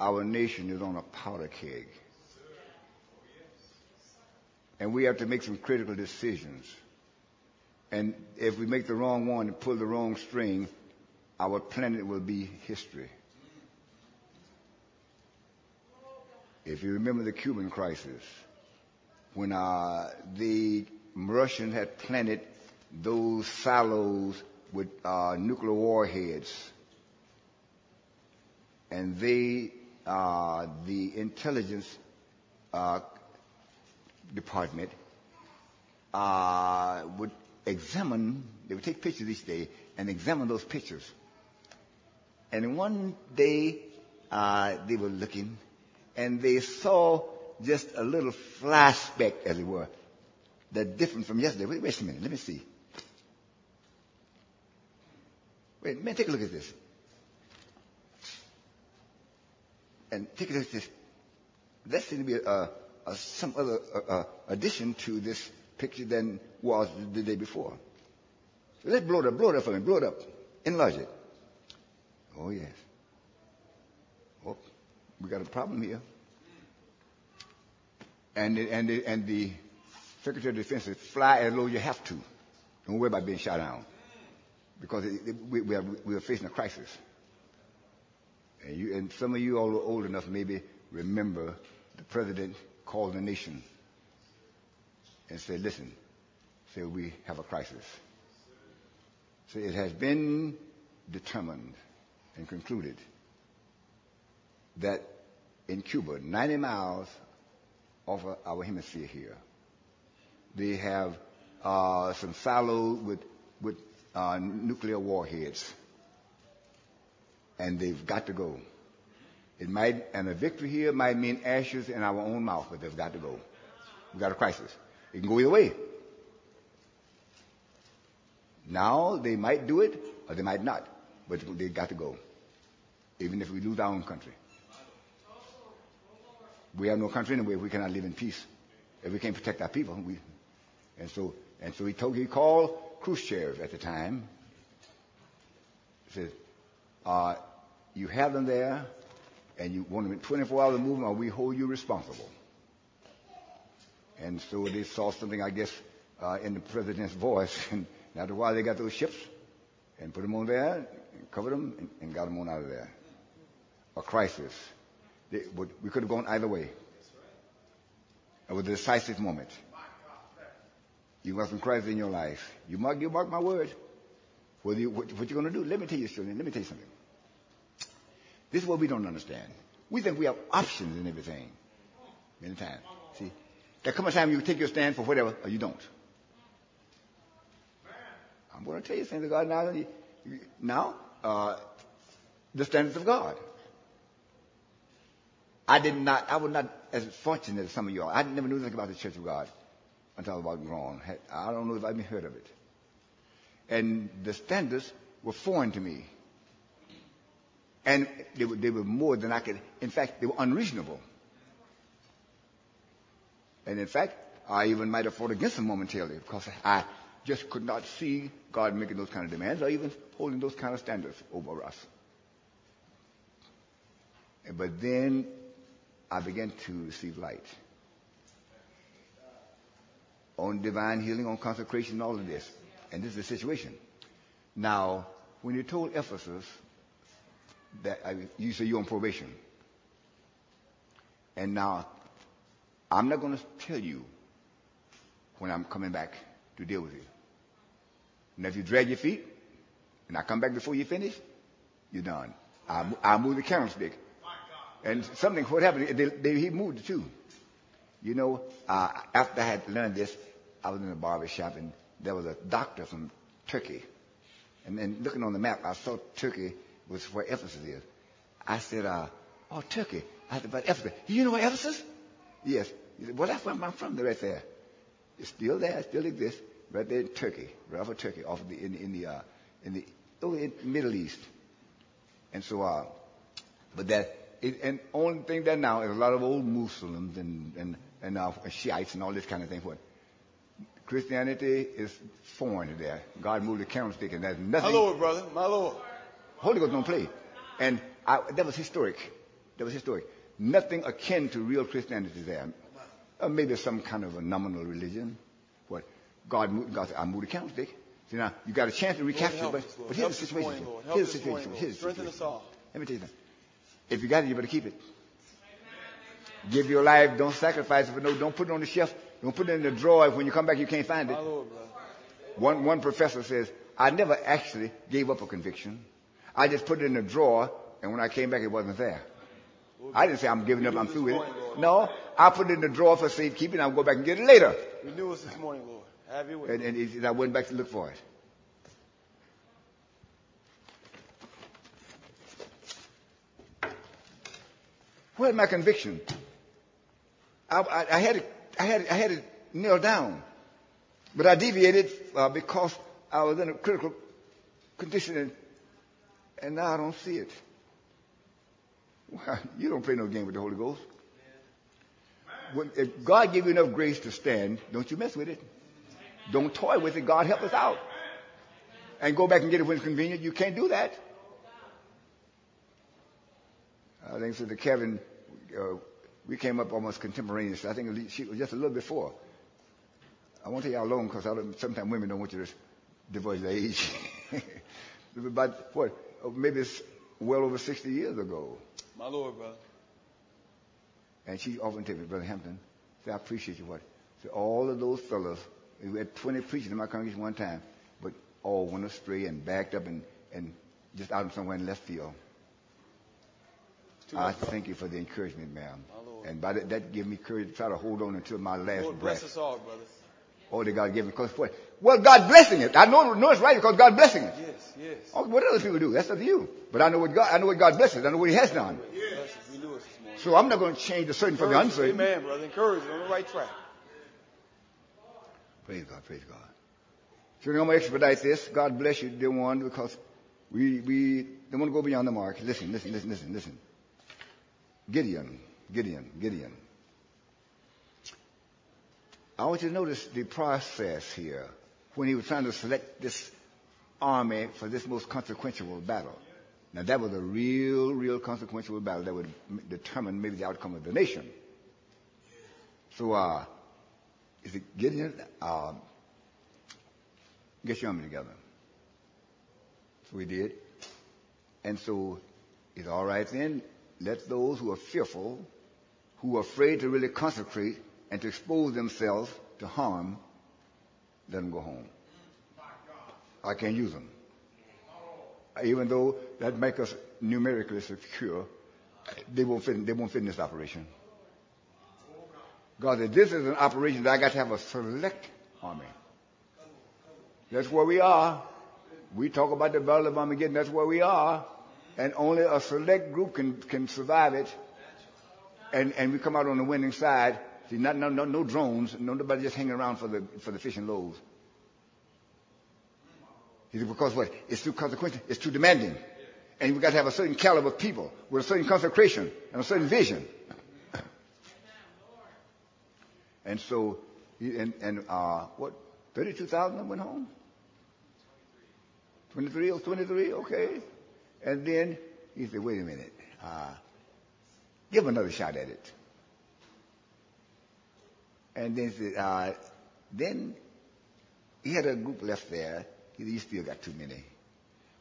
our nation is on a powder keg. And we have to make some critical decisions. And if we make the wrong one and pull the wrong string, our planet will be history. If you remember the Cuban crisis, when uh, the Russians had planted those silos with uh, nuclear warheads, and they, uh, the intelligence uh, department uh, would examine, they would take pictures each day and examine those pictures. And one day uh, they were looking and they saw just a little fly speck, as it were, that's different from yesterday. Wait, wait a minute, let me see. Wait, man, take a look at this. And take a look at this. That seems to be a, a, a, some other a, a addition to this picture than was the, the day before. Let's blow it up, blow it up for me, blow it up, enlarge it. Oh, yes. Oh, we got a problem here. And the, and the, and the Secretary of Defense says, fly as low as you have to. Don't worry about being shot down. Because it, it, we, we, are, we are facing a crisis. And, you, and some of you all are old enough maybe remember the president called the nation and said, listen, say we have a crisis. So it has been determined and concluded that in Cuba, ninety miles off of our hemisphere here, they have uh, some silos with, with Uh, nuclear warheads, and they've got to go. It might, and a victory here might mean ashes in our own mouth, but they've got to go. We've got a crisis. It can go either way. Now they might do it, or they might not, but they've got to go, even if we lose our own country. We have no country anyway. We cannot live in peace if we can't protect our people. We, and so, and so he told, he called Khrushchev at the time, said, uh, you have them there, and you want them in twenty-four hours of movement, or we hold you responsible. And so they saw something, I guess, uh, in the president's voice, and after a while they got those ships and put them on there, and covered them, and, and got them on out of there. A crisis. They, we could have gone either way. It was a decisive moment. You want some Christ in your life. You mark, you mark my word. What, you, what, what you're going to do? Let me tell you something. Let me tell you something. This is what we don't understand. We think we have options in everything. Many times, see, there comes a time you take your stand for whatever, or you don't. I'm going to tell you, saints of God, now, now uh, the standards of God. I did not. I was not as fortunate as some of you are. I never knew anything about the Church of God. I'm talking about grown. I don't know if I've even heard of it. And the standards were foreign to me. And they were, they were more than I could. In fact, they were unreasonable. And in fact, I even might have fought against them momentarily because I just could not see God making those kind of demands or even holding those kind of standards over us. But then I began to receive light on divine healing, on consecration, and all of this. And this is the situation. Now, when you told Ephesus that uh, you say you're on probation, and now I'm not going to tell you when I'm coming back to deal with you. And if you drag your feet, and I come back before you finish, you're done. I, I move the candlestick. And something, what happened, they, they, he moved too. You know, uh, after I had learned this, I was in a barber shop, and there was a doctor from Turkey. And then looking on the map, I saw Turkey was where Ephesus is. I said, uh, oh, Turkey. I said, but Ephesus. You know where Ephesus? Yes. He said, well, that's where I'm from, right there. It's still there, it still exists, right there in Turkey, right off of Turkey, off of the, in, in the, uh, in the oh, in Middle East. And so, uh, but that, it, and only thing that now is a lot of old Muslims and, and, and uh, Shiites and all this kind of thing. What Christianity is foreign to there. God moved the candlestick and there's nothing. My Lord, brother, my Lord. Holy Ghost don't play. And I, that was historic. That was historic. Nothing akin to real Christianity there. Or maybe some kind of a nominal religion. What God moved, God said, I moved the candlestick. See, now, you got a chance to recapture it, but, us, but here's help the situation. Morning, Lord. Here's the situation. Morning, here's the situation. Us all. Let me tell you something. If you got it, you better keep it. Amen. Give your life. Don't sacrifice it. But no, don't put it on the shelf. Don't put it in the drawer. If when you come back, you can't find it. My Lord, one, one professor says, I never actually gave up a conviction. I just put it in the drawer, and when I came back, it wasn't there. Lord, I didn't say, I'm giving up. I'm through with it. Lord. No, I put it in the drawer for safekeeping. I'll go back and get it later. Renew us this morning, Lord. And, and I went back to look for it. Where's my conviction? I, I, I had it, I had, I had it nailed down, but I deviated uh, because I was in a critical condition, and, and now I don't see it. Well, you don't play no game with the Holy Ghost. When, if God gave you enough grace to stand, don't you mess with it. Don't toy with it. God help us out. And go back and get it when it's convenient. You can't do that. I think Sister Kevin, uh, we came up almost contemporaneous. I think she was just a little before. I won't tell you how long because sometimes women don't want you to divulge their age. But what? Maybe it's well over sixty years ago. My Lord, brother. And she often tells me, Brother Hampton, I appreciate you. What? So all of those fellas. We had twenty preachers in my congregation one time, but all went astray and backed up and, and just out somewhere in left field. I thank you for the encouragement, ma'am. And by that, that gave me courage to try to hold on until my last Lord, breath. Bless us all, brothers. Oh, that God gave me. Because what? Well, God blessing it. I know, know it's right because God blessing it. Yes, yes. Oh, what other people do? That's up to you. But I know what God. I know what God blesses. I know what He has done. Yes. So I'm not going to change the certain encourage for the uncertain. Amen, brother. Encourage you on the right track. Praise God, praise God. So we're going to expedite this. God bless you, dear one, because we, we don't want to go beyond the mark. Listen, listen, listen, listen, listen. Gideon, Gideon, Gideon. I want you to notice the process here when he was trying to select this army for this most consequential battle. Now, that was a real, real consequential battle that would determine maybe the outcome of the nation. So, uh... Is it Gideon? Uh, get your army together. So we did. And so it's all right then. Let those who are fearful, who are afraid to really consecrate and to expose themselves to harm, let them go home. I can't use them. Even though that makes us numerically secure, they won't fit, they won't fit in this operation. God said, this is an operation that I got to have a select army. That's where we are. We talk about the battle of Armageddon. That's where we are. And only a select group can, can survive it. And and we come out on the winning side. See, not, no, no, no drones. No, nobody just hanging around for the for the fish and loaves. He said, because what? It's too consequential. It's too demanding. And we got to have a certain caliber of people with a certain consecration and a certain vision. And so, and, and uh, what, thirty-two thousand went home? twenty-three, oh, twenty-three, okay. And then he said, wait a minute, uh, give another shot at it. And then he said, uh, then he had a group left there. He said, you still got too many.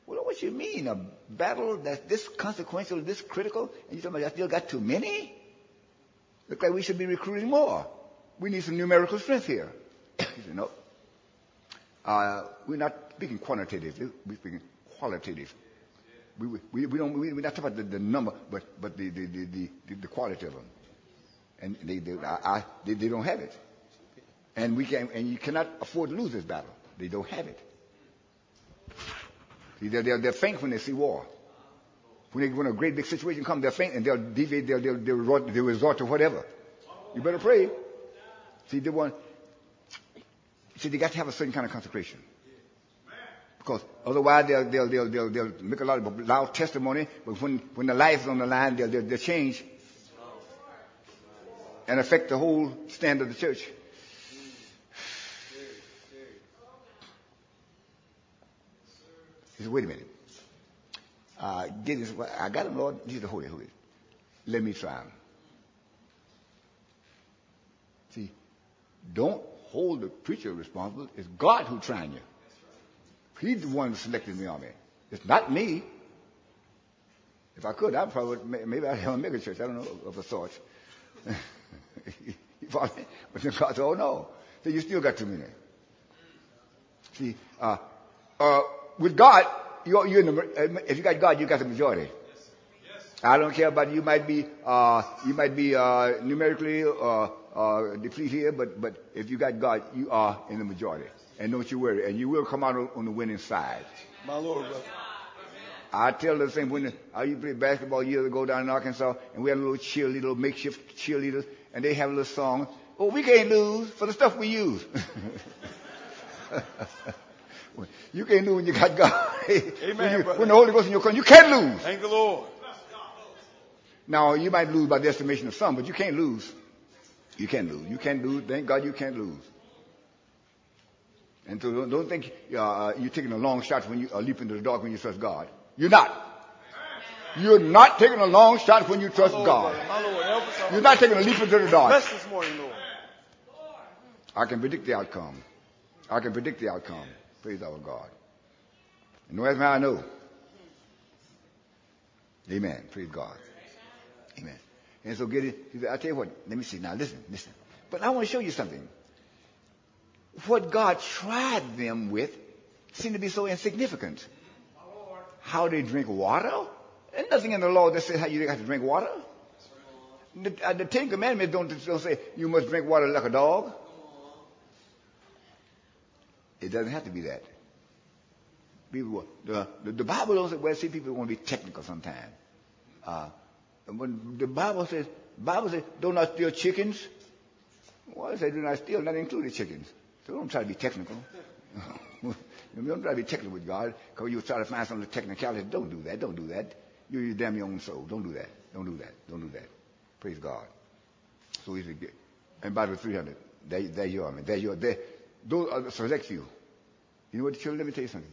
Well, what you mean, a battle that's this consequential, this critical, and you're talking about I still got too many? Looks like we should be recruiting more. We need some numerical strength here. He said, no. Uh, we're not speaking quantitatively. We're speaking qualitative. We, we, we don't, we, we're not talking about the, the number, but, but the, the, the, the, the quality of them. And they, they, I, I, they, they don't have it. And, we can, and you cannot afford to lose this battle. They don't have it. See, they're, they're, they're faint when they see war. When, they, when a great big situation comes, they're faint and they'll deviate, they'll, they'll, they'll, resort, they'll resort to whatever. You better pray. See, the one, See, they got to have a certain kind of consecration. Because otherwise they'll, they'll, they'll, they'll, they'll make a lot of loud testimony, but when, when the life is on the line, they'll, they'll, they'll change and affect the whole stand of the church. He said, wait a minute. Uh, get this, I got him, Lord. He's the Holy, Holy. Let me try him. See, don't hold the preacher responsible. It's God who's trying you. He's the one who selected me on me. It's not me. If I could, I probably, maybe I'd have a mega church. I don't know of a sort. But then God said, oh no. So you still got too many. See, uh, uh, with God, you're, you're in the, if you got God, you got the majority. Yes. Yes. I don't care about you might be, uh, you might be uh, numerically uh, uh, depleted here, but, but if you got God, you are in the majority. And don't you worry. And you will come out on, on the winning side. My Lord, brother. I tell the same when I used to play basketball years ago down in Arkansas, and we had a little cheerleader, little makeshift cheerleaders, and they have a little song, oh, we can't lose for the stuff we use. You can't lose when you got God. Amen, when, you, when the Holy Ghost is in your country, you can't lose. Thank the Lord. Now, you might lose by the estimation of some, but you can't lose. You can't lose. You can't lose. Thank God you can't lose. And so don't, don't think uh, you're taking a long shot when you uh, leap into the dark when you trust God. You're not. You're not taking a long shot when you trust Lord, God. Lord, you're not taking a leap into the dark. Bless this morning, Lord. I can predict the outcome. I can predict the outcome. Praise our God. And no, that's how I know. Amen. Praise God. Amen. And so get it. I'll tell you what. Let me see. Now listen, listen. But I want to show you something. What God tried them with seemed to be so insignificant. How they drink water? There's nothing in the law that says how you have to drink water. The, uh, the Ten Commandments don't, don't say you must drink water like a dog. It doesn't have to be that. People, the, the, the Bible don't say, well, see, people want to be technical sometimes. Uh, when the Bible says, Bible says, do not steal chickens. Well, it says, do not steal, not including chickens. So don't try to be technical. Don't try to be technical with God, because you'll try to find some of the technicality. Don't do that, don't do that. You're your damn your own soul. Don't do that, don't do that, don't do that. Praise God. So he said, and by the three hundred, there, there you are, man. There you are, there. Those are the select few. You know what, children, let me tell you something.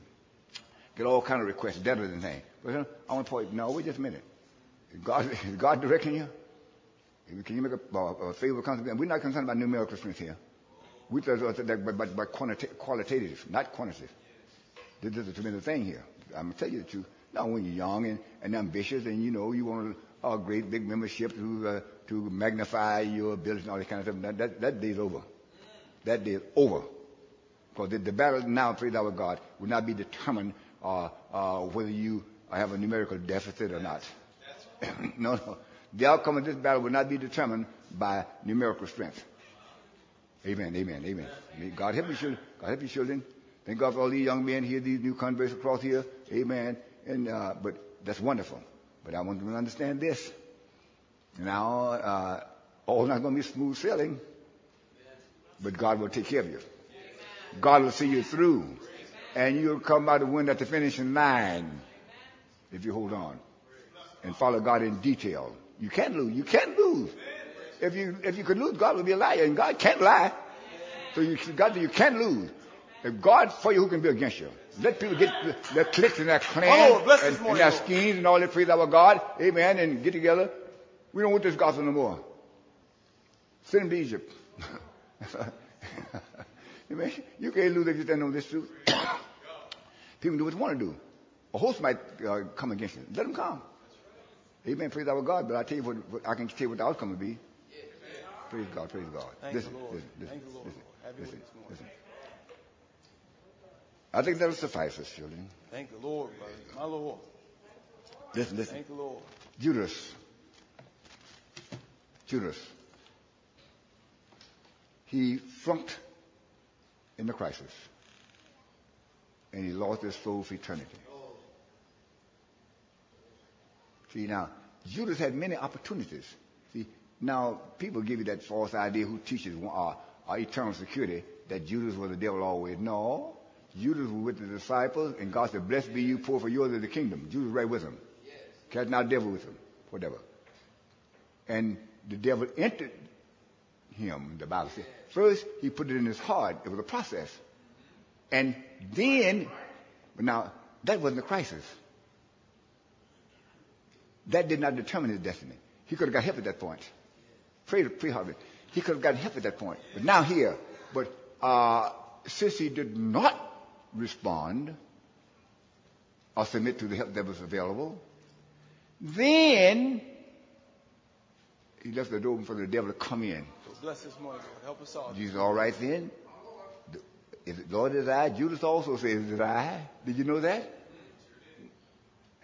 Get all kind of requests, better than things. But I want to point, no, wait just a minute. Is God, is God directing you? Can you make a, a favorable contribution? We're not concerned about numerical strength here. We're concerned about qualitative, not quantitative. This is a tremendous thing here. I'm going to tell you the truth. Now, when you're young and, and ambitious and, you know, you want a, a great big membership to uh, to magnify your ability and all that kind of stuff, that, that, that day's over. That day is over. Because the, the battle now, praise our God, will not be determined uh, uh, whether you have a numerical deficit or not. That's right. no, no. The outcome of this battle will not be determined by numerical strength. Amen, amen, amen. May God help you, children. God help you, children. Thank God for all these young men here, these new converts across here. Amen. And uh, but that's wonderful. But I want them to understand this. Now, uh, all not going to be smooth sailing, but God will take care of you. God will see you through. Amen. And you'll come out and win at the finishing line. Amen. If you hold on and follow God in detail. You can't lose. You can't lose. Amen. If you if you could lose, God would be a liar. And God can't lie. Amen. So you, God, you can't lose. If God for you, who can be against you? Let people get their cliques and their clans oh, and, and their schemes and all that. Praise our God. Amen. And get together. We don't want this gospel no more. Send them to Egypt. Amen. You can't lose if you stand on this truth. People do what they want to do. A host might uh, come against you. Let them come. Right. Amen. Praise our God. But I tell you what, what I can tell you what the outcome will be. Yeah. Praise God. Praise God. Thank listen, the Lord. Listen, listen, Thank listen, the Lord. Listen, listen. I think that'll suffice us, children. Thank the Lord, brother. My Lord. Listen, listen. Thank the Lord. Judas. Judas. He flunked in the crisis, and he lost his soul for eternity. See, now, Judas had many opportunities. See, now, people give you that false idea who teaches uh, uh, eternal security that Judas was the devil always. No. Judas was with the disciples, and God said, blessed be you poor, for yours is the kingdom. Judas was right with him. Yes. Casting out devil with him, whatever. And the devil entered him, the Bible says. First, he put it in his heart. It was a process. And then, now, that wasn't a crisis. That did not determine his destiny. He could have got help at that point. Pre-harvest. He could have got help at that point. But now here. But uh, since he did not respond or submit to the help that was available, then he left the door open for the devil to come in. Bless this morning, Lord. Help us all. Jesus, all right then. If the Lord is I, Judas also says, is it I? Did you know that?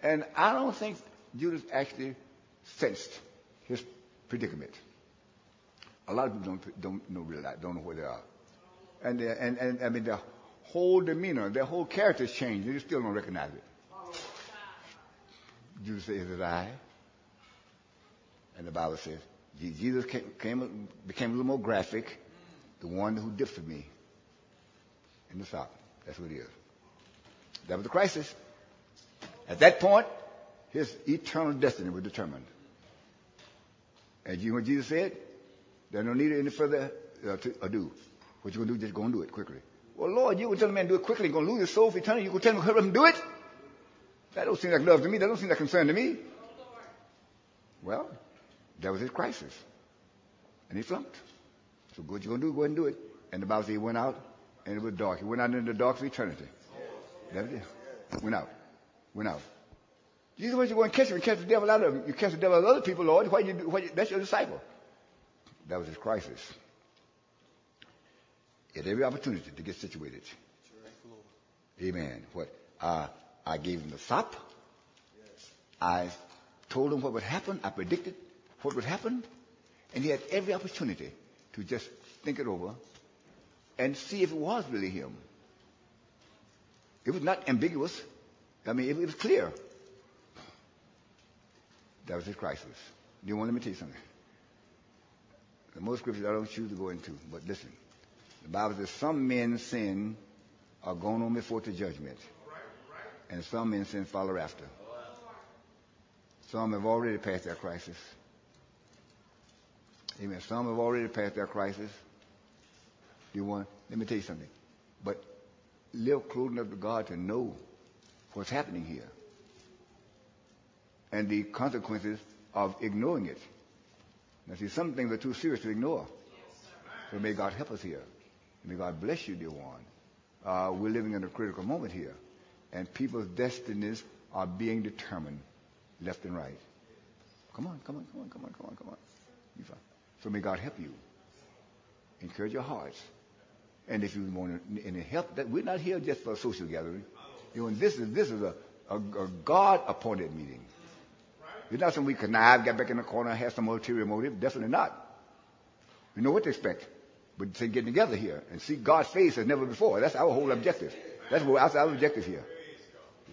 And I don't think Judas actually sensed his predicament. A lot of people don't don't know realize, don't know where they are, and and and I mean their whole demeanor, their whole character's changed. They still don't recognize it. Judas says, is it I? And the Bible says. Jesus came, came, became a little more graphic. The one who dipped for me in the south. That's what it is. That was the crisis. At that point, his eternal destiny was determined. And you know what Jesus said? There's no need of any further uh, to, ado. What you going to do, just go and do it quickly. Well, Lord, you going to tell a man to do it quickly. You're going to lose your soul for eternity. You're going to tell him to help him do it? That don't seem like love to me. That don't seem like concern to me. Well, that was his crisis. And he flunked. So what you going to do? Go ahead and do it. And the Bible says he went out, and it was dark. He went out into the dark for eternity. That was it. Went out. Went out. Jesus wants you to go and catch him and catch the devil out of him. You catch the devil out of other people, Lord. Why you, why you, that's your disciple. That was his crisis. He had every opportunity to get situated. Amen. What? Uh, I gave him the sop. I told him what would happen. I predicted what would happen, and he had every opportunity to just think it over and see if it was really him. It was not ambiguous. I mean, it, it was clear. That was his crisis. Do you want to let me tell you something? The most scriptures I don't choose to go into, but listen. The Bible says, some men's sin are gone on before to judgment, and some men's sin follow after. Some have already passed their crisis. Amen. Some have already passed their crisis. Do you want? Let me tell you something. But live close enough to God to know what's happening here and the consequences of ignoring it. Now, see, some things are too serious to ignore. So may God help us here. May God bless you, dear one. Uh, we're living in a critical moment here, and people's destinies are being determined left and right. Come on, come on, come on, come on, come on, come on. You fine. So may God help you. Encourage your hearts. And if you want any help, that we're not here just for a social gathering. You know, this is this is a, a, a God-appointed meeting. It's not something we connive, get back in the corner, have some ulterior motive. Definitely not. We know what to expect. But it's getting together here and see God's face as never before. That's our whole objective. That's what our, our objective here.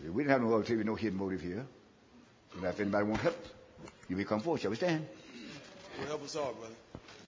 We didn't have no ulterior, no hidden motive here. So if anybody won't help, you may come forward. Shall we stand? Help us all, brother.